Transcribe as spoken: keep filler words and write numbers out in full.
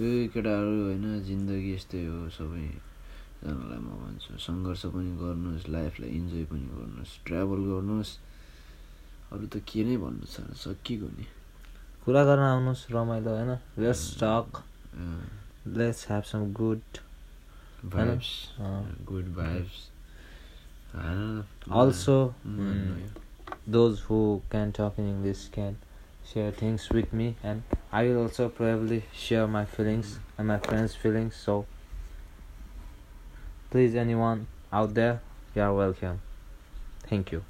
केटाहरू हैन जिन्दगी यस्तै हो सबै जनालाई म भन्छु संघर्ष पनि गर्नुस् लाइफलाई इन्जोय पनि गर्नुस् ट्राभल गर्नुस् अरु त के नै भन्नु छ सकिको नि कुरा गर्न आउनुस् रमाइलो हैन let's talk let's have some good vibes good vibes also those who can talk in English can share things with me, and I will also probably share my feelings and my friends' feelings. So, please, anyone out there, you are welcome. Thank you.